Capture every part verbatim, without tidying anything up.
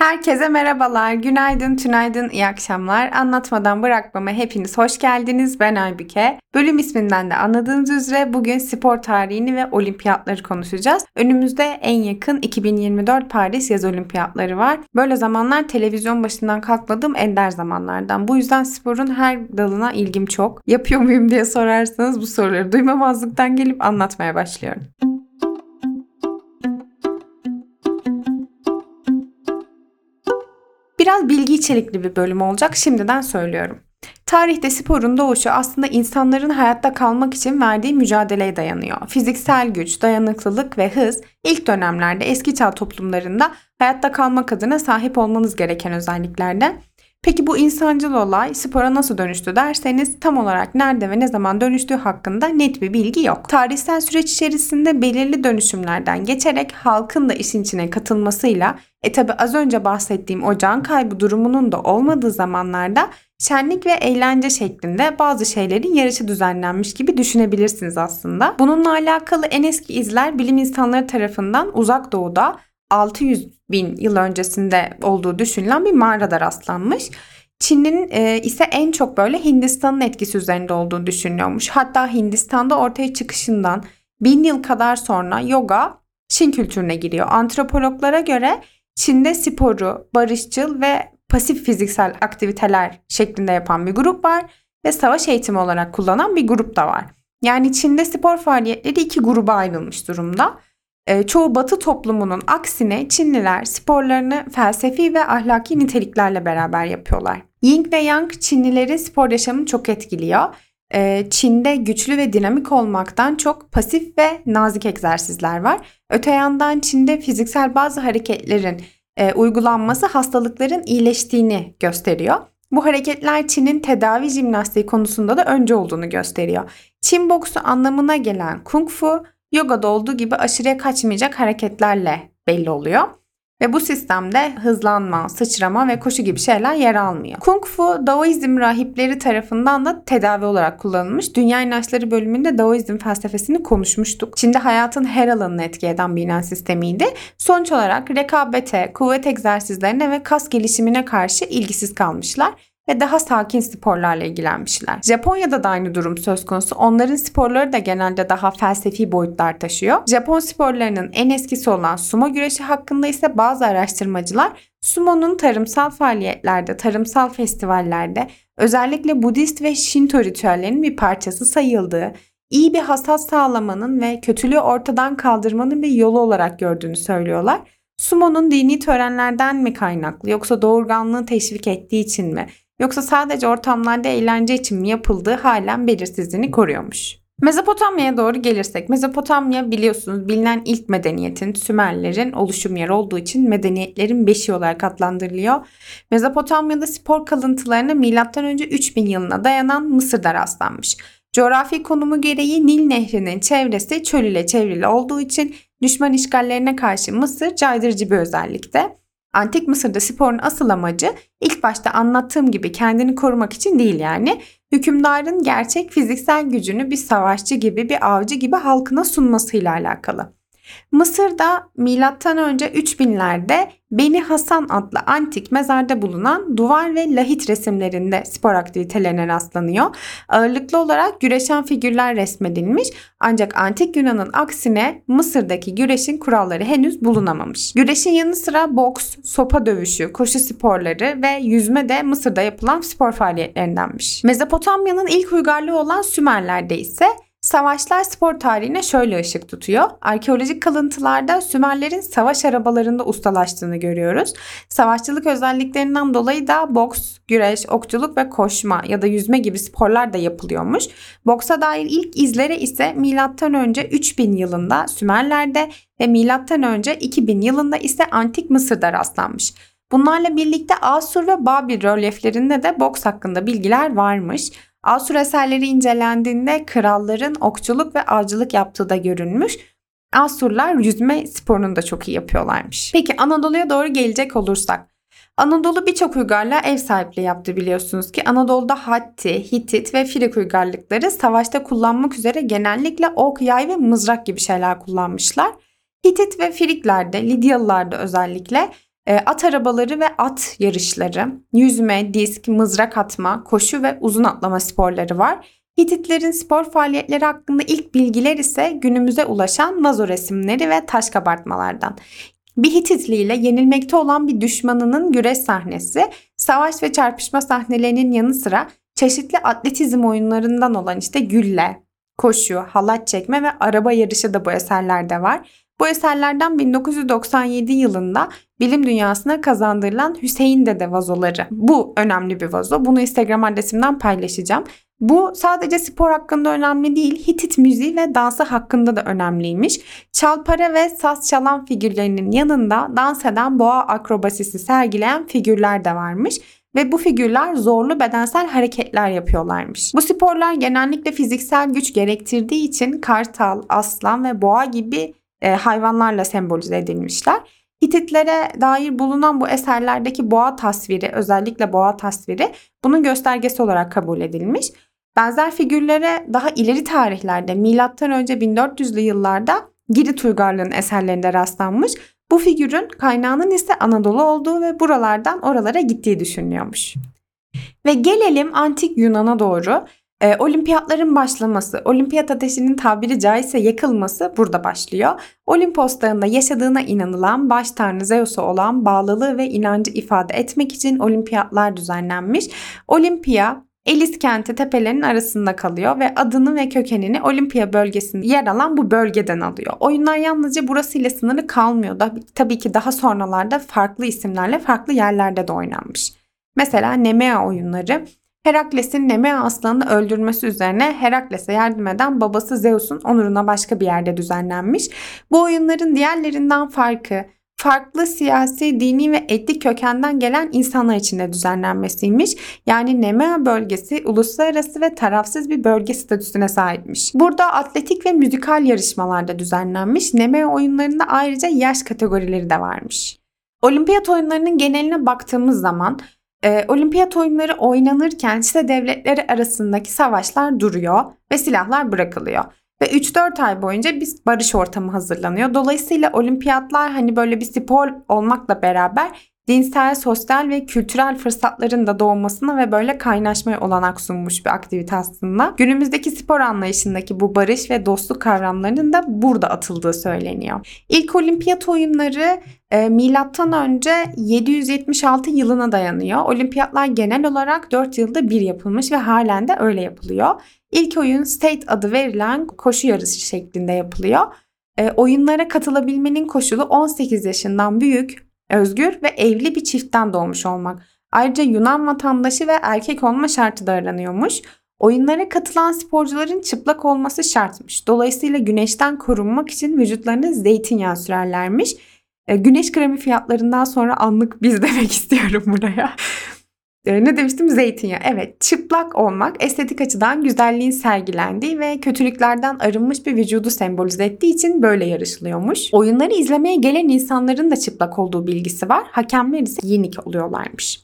Herkese merhabalar, günaydın, tünaydın, iyi akşamlar. Anlatmadan bırakmama hepiniz hoş geldiniz. Ben Aybike. Bölüm isminden de anladığınız üzere bugün spor tarihini ve olimpiyatları konuşacağız. Önümüzde en yakın iki bin yirmi dört Paris Yaz Olimpiyatları var. Böyle zamanlar televizyon başından kalkmadığım ender zamanlardan. Bu yüzden sporun her dalına ilgim çok. Yapıyor muyum diye sorarsanız bu soruları duymamazlıktan gelip anlatmaya başlıyorum. Biraz bilgi içerikli bir bölüm olacak, şimdiden söylüyorum. Tarihte sporun doğuşu aslında insanların hayatta kalmak için verdiği mücadeleye dayanıyor. Fiziksel güç, dayanıklılık ve hız ilk dönemlerde eski çağ toplumlarında hayatta kalmak adına sahip olmanız gereken özelliklerden. Peki bu insancıl olay spora nasıl dönüştü derseniz tam olarak nerede ve ne zaman dönüştüğü hakkında net bir bilgi yok. Tarihsel süreç içerisinde belirli dönüşümlerden geçerek halkın da işin içine katılmasıyla e tabi az önce bahsettiğim ocağın kaybı durumunun da olmadığı zamanlarda şenlik ve eğlence şeklinde bazı şeylerin yarışı düzenlenmiş gibi düşünebilirsiniz aslında. Bununla alakalı en eski izler bilim insanları tarafından Uzak Doğu'da altı yüz bin yıl öncesinde olduğu düşünülen bir mağarada rastlanmış. Çin'in e, ise en çok böyle Hindistan'ın etkisi üzerinde olduğu düşünülüyormuş. Hatta Hindistan'da ortaya çıkışından bin yıl kadar sonra yoga Çin kültürüne giriyor. Antropologlara göre Çin'de sporu barışçıl ve pasif fiziksel aktiviteler şeklinde yapan bir grup var ve savaş eğitimi olarak kullanan bir grup da var. Yani Çin'de spor faaliyetleri iki gruba ayrılmış durumda. Çoğu Batı toplumunun aksine Çinliler sporlarını felsefi ve ahlaki niteliklerle beraber yapıyorlar. Ying ve Yang Çinlilerin spor yaşamını çok etkiliyor. Çin'de güçlü ve dinamik olmaktan çok pasif ve nazik egzersizler var. Öte yandan Çin'de fiziksel bazı hareketlerin uygulanması hastalıkların iyileştiğini gösteriyor. Bu hareketler Çin'in tedavi jimnastiği konusunda da önce olduğunu gösteriyor. Çin boksu anlamına gelen kung fu, yoga'da olduğu gibi aşırıya kaçmayacak hareketlerle belli oluyor. Ve bu sistemde hızlanma, sıçrama ve koşu gibi şeyler yer almıyor. Kung Fu, Daoizm rahipleri tarafından da tedavi olarak kullanılmış. Dünya İnançları bölümünde Daoizm felsefesini konuşmuştuk. Çin'de hayatın her alanını etki eden bir inanç sistemiydi. Sonuç olarak rekabete, kuvvet egzersizlerine ve kas gelişimine karşı ilgisiz kalmışlar ve daha sakin sporlarla ilgilenmişler. Japonya'da da aynı durum söz konusu. Onların sporları da genelde daha felsefi boyutlar taşıyor. Japon sporlarının en eskisi olan sumo güreşi hakkında ise bazı araştırmacılar sumonun tarımsal faaliyetlerde, tarımsal festivallerde özellikle Budist ve Şinto ritüellerinin bir parçası sayıldığı, iyi bir hasat sağlamanın ve kötülüğü ortadan kaldırmanın bir yolu olarak gördüğünü söylüyorlar. Sumonun dini törenlerden mi kaynaklı, yoksa doğurganlığı teşvik ettiği için mi? Yoksa sadece ortamlarda eğlence için mi yapıldığı halen belirsizliğini koruyormuş. Mezopotamya'ya doğru gelirsek, Mezopotamya biliyorsunuz bilinen ilk medeniyetin, Sümerlerin oluşum yeri olduğu için medeniyetlerin beşi olarak adlandırılıyor. Mezopotamya'da spor kalıntılarına milattan önce üç bin yılına dayanan Mısır'da rastlanmış. Coğrafi konumu gereği Nil Nehri'nin çevresi çöl ile çevrili olduğu için düşman işgallerine karşı Mısır caydırıcı bir özellikte. Antik Mısır'da sporun asıl amacı ilk başta anlattığım gibi kendini korumak için değil yani. Hükümdarın gerçek fiziksel gücünü bir savaşçı gibi, bir avcı gibi halkına sunmasıyla alakalı. Mısır'da milattan önce üç binlerde Beni Hasan adlı antik mezarda bulunan duvar ve lahit resimlerinde spor aktivitelerine rastlanıyor. Ağırlıklı olarak güreşen figürler resmedilmiş, ancak antik Yunan'ın aksine Mısır'daki güreşin kuralları henüz bulunamamış. Güreşin yanı sıra boks, sopa dövüşü, koşu sporları ve yüzme de Mısır'da yapılan spor faaliyetlerindenmiş. Mezopotamya'nın ilk uygarlığı olan Sümerler'de ise savaşlar spor tarihine şöyle ışık tutuyor. Arkeolojik kalıntılarda Sümerlerin savaş arabalarında ustalaştığını görüyoruz. Savaşçılık özelliklerinden dolayı da boks, güreş, okçuluk ve koşma ya da yüzme gibi sporlar da yapılıyormuş. Boksa dair ilk izlere ise milattan önce üç bin yılında Sümerler'de ve milattan önce iki bin yılında ise Antik Mısır'da rastlanmış. Bunlarla birlikte Asur ve Babil rölyeflerinde de boks hakkında bilgiler varmış. Asur eserleri incelendiğinde kralların okçuluk ve avcılık yaptığı da görülmüş. Asurlar yüzme sporunu da çok iyi yapıyorlarmış. Peki Anadolu'ya doğru gelecek olursak. Anadolu birçok uygarlığa ev sahipliği yaptı biliyorsunuz ki. Anadolu'da Hatti, Hitit ve Frig uygarlıkları savaşta kullanmak üzere genellikle ok, yay ve mızrak gibi şeyler kullanmışlar. Hitit ve Friglerde, Lidyalılarda özellikle at arabaları ve at yarışları, yüzme, disk, mızrak atma, koşu ve uzun atlama sporları var. Hititlerin spor faaliyetleri hakkında ilk bilgiler ise günümüze ulaşan vazo resimleri ve taş kabartmalardan. Bir Hititli ile yenilmekte olan bir düşmanının güreş sahnesi, savaş ve çarpışma sahnelerinin yanı sıra çeşitli atletizm oyunlarından olan işte gülle, koşu, halat çekme ve araba yarışı da bu eserlerde var. Bu eserlerden bin dokuz yüz doksan yedi yılında bilim dünyasına kazandırılan Hüseyin Dede vazoları. Bu önemli bir vazo. Bunu Instagram adresimden paylaşacağım. Bu sadece spor hakkında önemli değil, Hitit müziği ve dansı hakkında da önemliymiş. Çalpara ve saz çalan figürlerinin yanında dans eden boğa akrobasisi sergileyen figürler de varmış. Ve bu figürler zorlu bedensel hareketler yapıyorlarmış. Bu sporlar genellikle fiziksel güç gerektirdiği için kartal, aslan ve boğa gibi e, hayvanlarla sembolize edilmişler. Hititlere dair bulunan bu eserlerdeki boğa tasviri, özellikle boğa tasviri bunun göstergesi olarak kabul edilmiş. Benzer figürlere daha ileri tarihlerde, milattan önce bin dört yüzlü yıllarda Girit uygarlığının eserlerinde rastlanmış. Bu figürün kaynağının ise Anadolu olduğu ve buralardan oralara gittiği düşünülüyormuş. Ve gelelim antik Yunan'a doğru. E, olimpiyatların başlaması, olimpiyat ateşinin tabiri caizse yakılması burada başlıyor. Olimpos dağında yaşadığına inanılan baş tanrı Zeus'a olan bağlılığı ve inancı ifade etmek için olimpiyatlar düzenlenmiş. Olimpiya, Elis kenti tepelerinin arasında kalıyor ve adını ve kökenini Olimpiya bölgesinde yer alan bu bölgeden alıyor. Oyunlar yalnızca burasıyla sınırlı kalmıyor da tabii ki daha sonralarda farklı isimlerle farklı yerlerde de oynanmış. Mesela Nemea oyunları, Herakles'in Nemea aslanını öldürmesi üzerine Herakles'e yardım eden babası Zeus'un onuruna başka bir yerde düzenlenmiş. Bu oyunların diğerlerinden farkı, farklı siyasi, dini ve etnik kökenden gelen insanlar için de düzenlenmesiymiş. Yani Nemea bölgesi uluslararası ve tarafsız bir bölge statüsüne sahipmiş. Burada atletik ve müzikal yarışmalarda düzenlenmiş. Nemea oyunlarında ayrıca yaş kategorileri de varmış. Olimpiyat oyunlarının geneline baktığımız zaman e, olimpiyat oyunları oynanırken işte devletleri arasındaki savaşlar duruyor ve silahlar bırakılıyor. Ve üç dört ay boyunca bir barış ortamı hazırlanıyor. Dolayısıyla olimpiyatlar hani böyle bir spor olmakla beraber dinsel, sosyal ve kültürel fırsatların da doğmasına ve böyle kaynaşmaya olanak sunmuş bir aktivite aslında. Günümüzdeki spor anlayışındaki bu barış ve dostluk kavramlarının da burada atıldığı söyleniyor. İlk olimpiyat oyunları e, milattan önce yedi yüz yetmiş altı yılına dayanıyor. Olimpiyatlar genel olarak dört yılda bir yapılmış ve halen de öyle yapılıyor. İlk oyun State adı verilen koşu yarışı şeklinde yapılıyor. E, oyunlara katılabilmenin koşulu on sekiz yaşından büyük, özgür ve evli bir çiftten doğmuş olmak. Ayrıca Yunan vatandaşı ve erkek olma şartı da aranıyormuş. Oyunlara katılan sporcuların çıplak olması şartmış. Dolayısıyla güneşten korunmak için vücutlarına zeytinyağı sürerlermiş. E, güneş kremi fiyatlarından sonra anlık biz demek istiyorum buraya. e, ne demiştim? Zeytinyağı. Evet, çıplak olmak estetik açıdan güzelliğin sergilendiği ve kötülüklerden arınmış bir vücudu sembolize ettiği için böyle yarışılıyormuş. Oyunları izlemeye gelen insanların da çıplak olduğu bilgisi var. Hakemler ise yenik oluyorlarmış.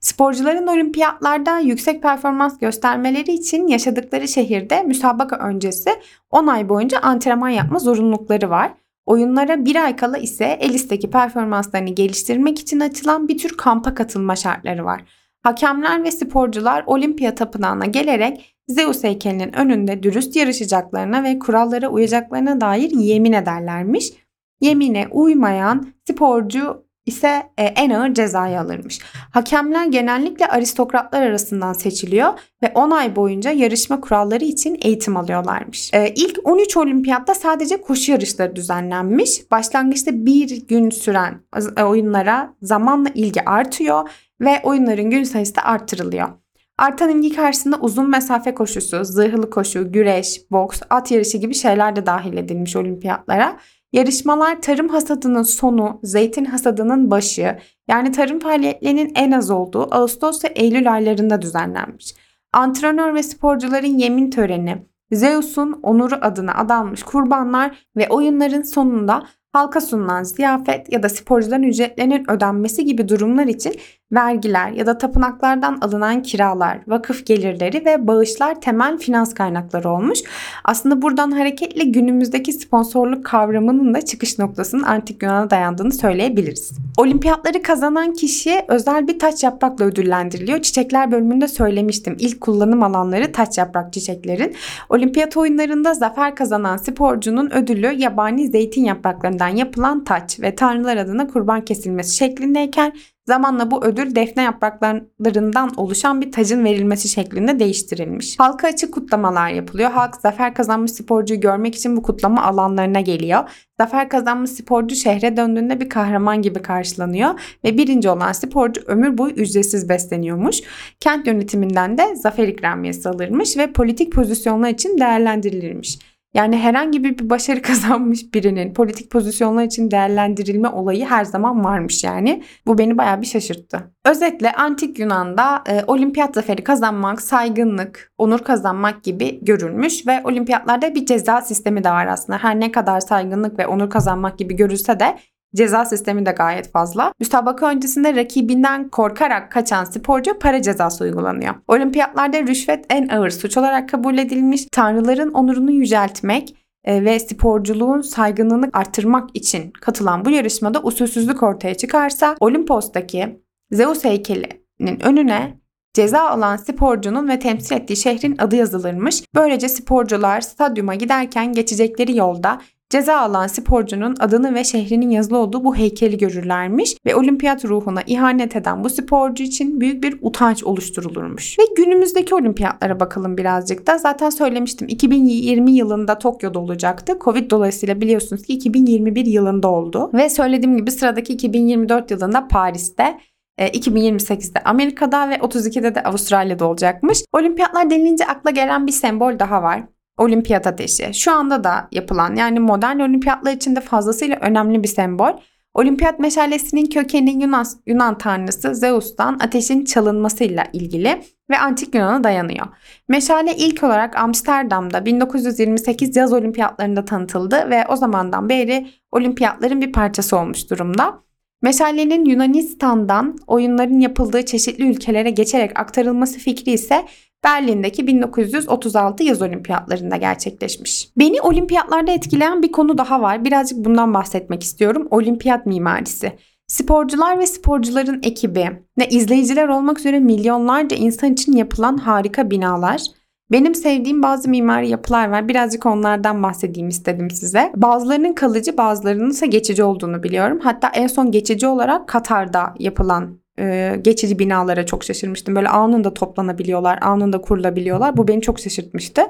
Sporcuların olimpiyatlarda yüksek performans göstermeleri için yaşadıkları şehirde müsabaka öncesi on ay boyunca antrenman yapma zorunlulukları var. Oyunlara bir ay kala ise Elis'teki performanslarını geliştirmek için açılan bir tür kampa katılma şartları var. Hakemler ve sporcular Olimpiya Tapınağı'na gelerek Zeus heykelinin önünde dürüst yarışacaklarına ve kurallara uyacaklarına dair yemin ederlermiş. Yemine uymayan sporcu ise en ağır cezayı alırmış. Hakemler genellikle aristokratlar arasından seçiliyor ve on ay boyunca yarışma kuralları için eğitim alıyorlarmış. İlk on üç olimpiyatta sadece koşu yarışları düzenlenmiş. Başlangıçta bir gün süren oyunlara zamanla ilgi artıyor ve oyunların gün sayısı da artırılıyor. Artan ilgi karşısında uzun mesafe koşusu, zırhlı koşu, güreş, boks, at yarışı gibi şeyler de dahil edilmiş olimpiyatlara. Yarışmalar tarım hasadının sonu, zeytin hasadının başı, yani tarım faaliyetlerinin en az olduğu Ağustos ve Eylül aylarında düzenlenmiş. Antrenör ve sporcuların yemin töreni, Zeus'un onuru adına adanmış kurbanlar ve oyunların sonunda halka sunulan ziyafet ya da sporcuların ücretlerinin ödenmesi gibi durumlar için vergiler ya da tapınaklardan alınan kiralar, vakıf gelirleri ve bağışlar temel finans kaynakları olmuş. Aslında buradan hareketle günümüzdeki sponsorluk kavramının da çıkış noktasının antik Yunan'a dayandığını söyleyebiliriz. Olimpiyatları kazanan kişiye özel bir taç yaprakla ödüllendiriliyor. Çiçekler bölümünde söylemiştim. İlk kullanım alanları taç yaprak çiçeklerin. Olimpiyat oyunlarında zafer kazanan sporcunun ödülü yabani zeytin yapraklarından yapılan taç ve tanrılar adına kurban kesilmesi şeklindeyken zamanla bu ödül defne yapraklarından oluşan bir tacın verilmesi şeklinde değiştirilmiş. Halka açık kutlamalar yapılıyor. Halk zafer kazanmış sporcuyu görmek için bu kutlama alanlarına geliyor. Zafer kazanmış sporcu şehre döndüğünde bir kahraman gibi karşılanıyor ve birinci olan sporcu ömür boyu ücretsiz besleniyormuş. Kent yönetiminden de zafer ikramiyesi alırmış ve politik pozisyonlar için değerlendirilirmiş. Yani herhangi bir başarı kazanmış birinin politik pozisyonlar için değerlendirilme olayı her zaman varmış yani. Bu beni bayağı bir şaşırttı. Özetle antik Yunan'da e, olimpiyat zaferi kazanmak, saygınlık, onur kazanmak gibi görülmüş ve olimpiyatlarda bir ceza sistemi de var aslında. Her ne kadar saygınlık ve onur kazanmak gibi görülse de ceza sistemi de gayet fazla. Müsabaka öncesinde rakibinden korkarak kaçan sporcu para cezası uygulanıyor. Olimpiyatlarda rüşvet en ağır suç olarak kabul edilmiş. Tanrıların onurunu yüceltmek ve sporculuğun saygınlığını artırmak için katılan bu yarışmada usulsüzlük ortaya çıkarsa Olimpos'taki Zeus heykelinin önüne ceza alan sporcunun ve temsil ettiği şehrin adı yazılırmış. Böylece sporcular stadyuma giderken geçecekleri yolda ceza alan sporcunun adını ve şehrinin yazılı olduğu bu heykeli görürlermiş ve olimpiyat ruhuna ihanet eden bu sporcu için büyük bir utanç oluşturulurmuş. Ve günümüzdeki olimpiyatlara bakalım birazcık da. Zaten söylemiştim, iki bin yirmi yılında Tokyo'da olacaktı. Covid dolayısıyla biliyorsunuz ki iki bin yirmi bir yılında oldu. Ve söylediğim gibi sıradaki iki bin yirmi dört yılında Paris'te, iki bin yirmi sekizde Amerika'da ve otuz ikide de Avustralya'da olacakmış. Olimpiyatlar denilince akla gelen bir sembol daha var. Olimpiyat ateşi. Şu anda da yapılan, yani modern olimpiyatlar içinde fazlasıyla önemli bir sembol. Olimpiyat meşalesinin kökeni Yunan, Yunan tanrısı Zeus'tan ateşin çalınmasıyla ilgili ve antik Yunan'a dayanıyor. Meşale ilk olarak Amsterdam'da bin dokuz yüz yirmi sekiz yaz olimpiyatlarında tanıtıldı ve o zamandan beri olimpiyatların bir parçası olmuş durumda. Meşalenin Yunanistan'dan oyunların yapıldığı çeşitli ülkelere geçerek aktarılması fikri ise Berlin'deki bin dokuz yüz otuz altı yaz olimpiyatlarında gerçekleşmiş. Beni olimpiyatlarda etkileyen bir konu daha var. Birazcık bundan bahsetmek istiyorum. Olimpiyat mimarisi. Sporcular ve sporcuların ekibi ve izleyiciler olmak üzere milyonlarca insan için yapılan harika binalar. Benim sevdiğim bazı mimari yapılar var. Birazcık onlardan bahsedeyim istedim size. Bazılarının kalıcı, bazılarının ise geçici olduğunu biliyorum. Hatta en son geçici olarak Katar'da yapılan geçici binalara çok şaşırmıştım. Böyle anında toplanabiliyorlar, anında kurulabiliyorlar. Bu beni çok şaşırtmıştı.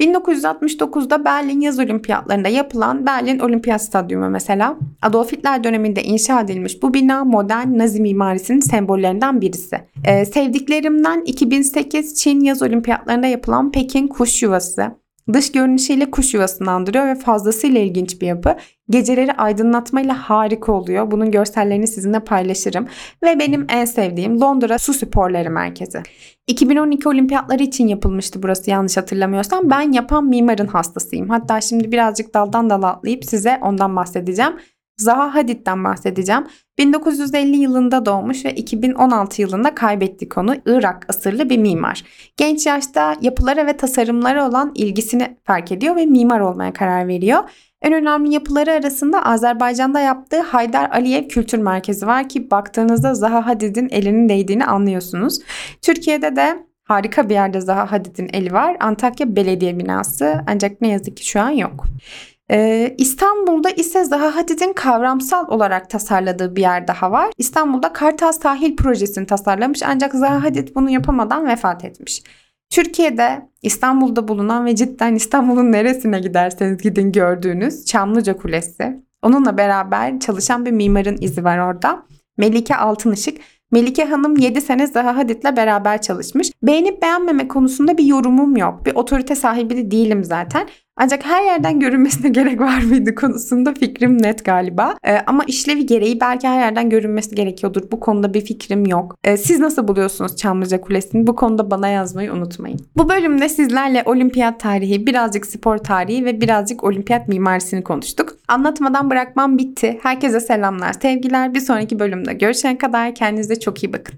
bin dokuz yüz altmış dokuzda Berlin Yaz Olimpiyatlarında yapılan Berlin Olimpiyat Stadyumu mesela Adolf Hitler döneminde inşa edilmiş bu bina modern Nazi mimarisinin sembollerinden birisi. Ee, sevdiklerimden iki bin sekiz Çin Yaz Olimpiyatlarında yapılan Pekin Kuş Yuvası. Dış görünüşüyle kuş yuvasını andırıyor ve fazlasıyla ilginç bir yapı. Geceleri aydınlatmayla harika oluyor. Bunun görsellerini sizinle paylaşırım. Ve benim en sevdiğim Londra Su Sporları Merkezi. iki bin on iki olimpiyatları için yapılmıştı burası yanlış hatırlamıyorsam. Ben yapan mimarın hastasıyım. Hatta şimdi birazcık daldan dala atlayıp size ondan bahsedeceğim. Zaha Hadid'den bahsedeceğim. bin dokuz yüz elli yılında doğmuş ve iki bin on altı yılında kaybettik onu. Irak asırlı bir mimar. Genç yaşta yapılara ve tasarımlara olan ilgisini fark ediyor ve mimar olmaya karar veriyor. En önemli yapıları arasında Azerbaycan'da yaptığı Haydar Aliyev Kültür Merkezi var ki baktığınızda Zaha Hadid'in elinin değdiğini anlıyorsunuz. Türkiye'de de harika bir yerde Zaha Hadid'in eli var. Antakya Belediye Binası, ancak ne yazık ki şu an yok. Ee, İstanbul'da ise Zaha Hadid'in kavramsal olarak tasarladığı bir yer daha var. İstanbul'da Kartal Sahil Projesi'ni tasarlamış ancak Zaha Hadid bunu yapamadan vefat etmiş. Türkiye'de İstanbul'da bulunan ve cidden İstanbul'un neresine giderseniz gidin gördüğünüz Çamlıca Kulesi. Onunla beraber çalışan bir mimarın izi var orada. Melike Altınışık. Melike Hanım yedi sene Zaha Hadid'le beraber çalışmış. Beğenip beğenmeme konusunda bir yorumum yok. Bir otorite sahibi de değilim zaten. Ancak her yerden görünmesine gerek var mıydı konusunda fikrim net galiba. Ee, ama işlevi gereği belki her yerden görünmesi gerekiyordur. Bu konuda bir fikrim yok. Ee, siz nasıl buluyorsunuz Çamlıca Kulesi'ni? Bu konuda bana yazmayı unutmayın. Bu bölümde sizlerle olimpiyat tarihi, birazcık spor tarihi ve birazcık olimpiyat mimarisini konuştuk. Anlatmadan bırakmam bitti. Herkese selamlar, sevgiler. Bir sonraki bölümde görüşene kadar kendinize çok iyi bakın.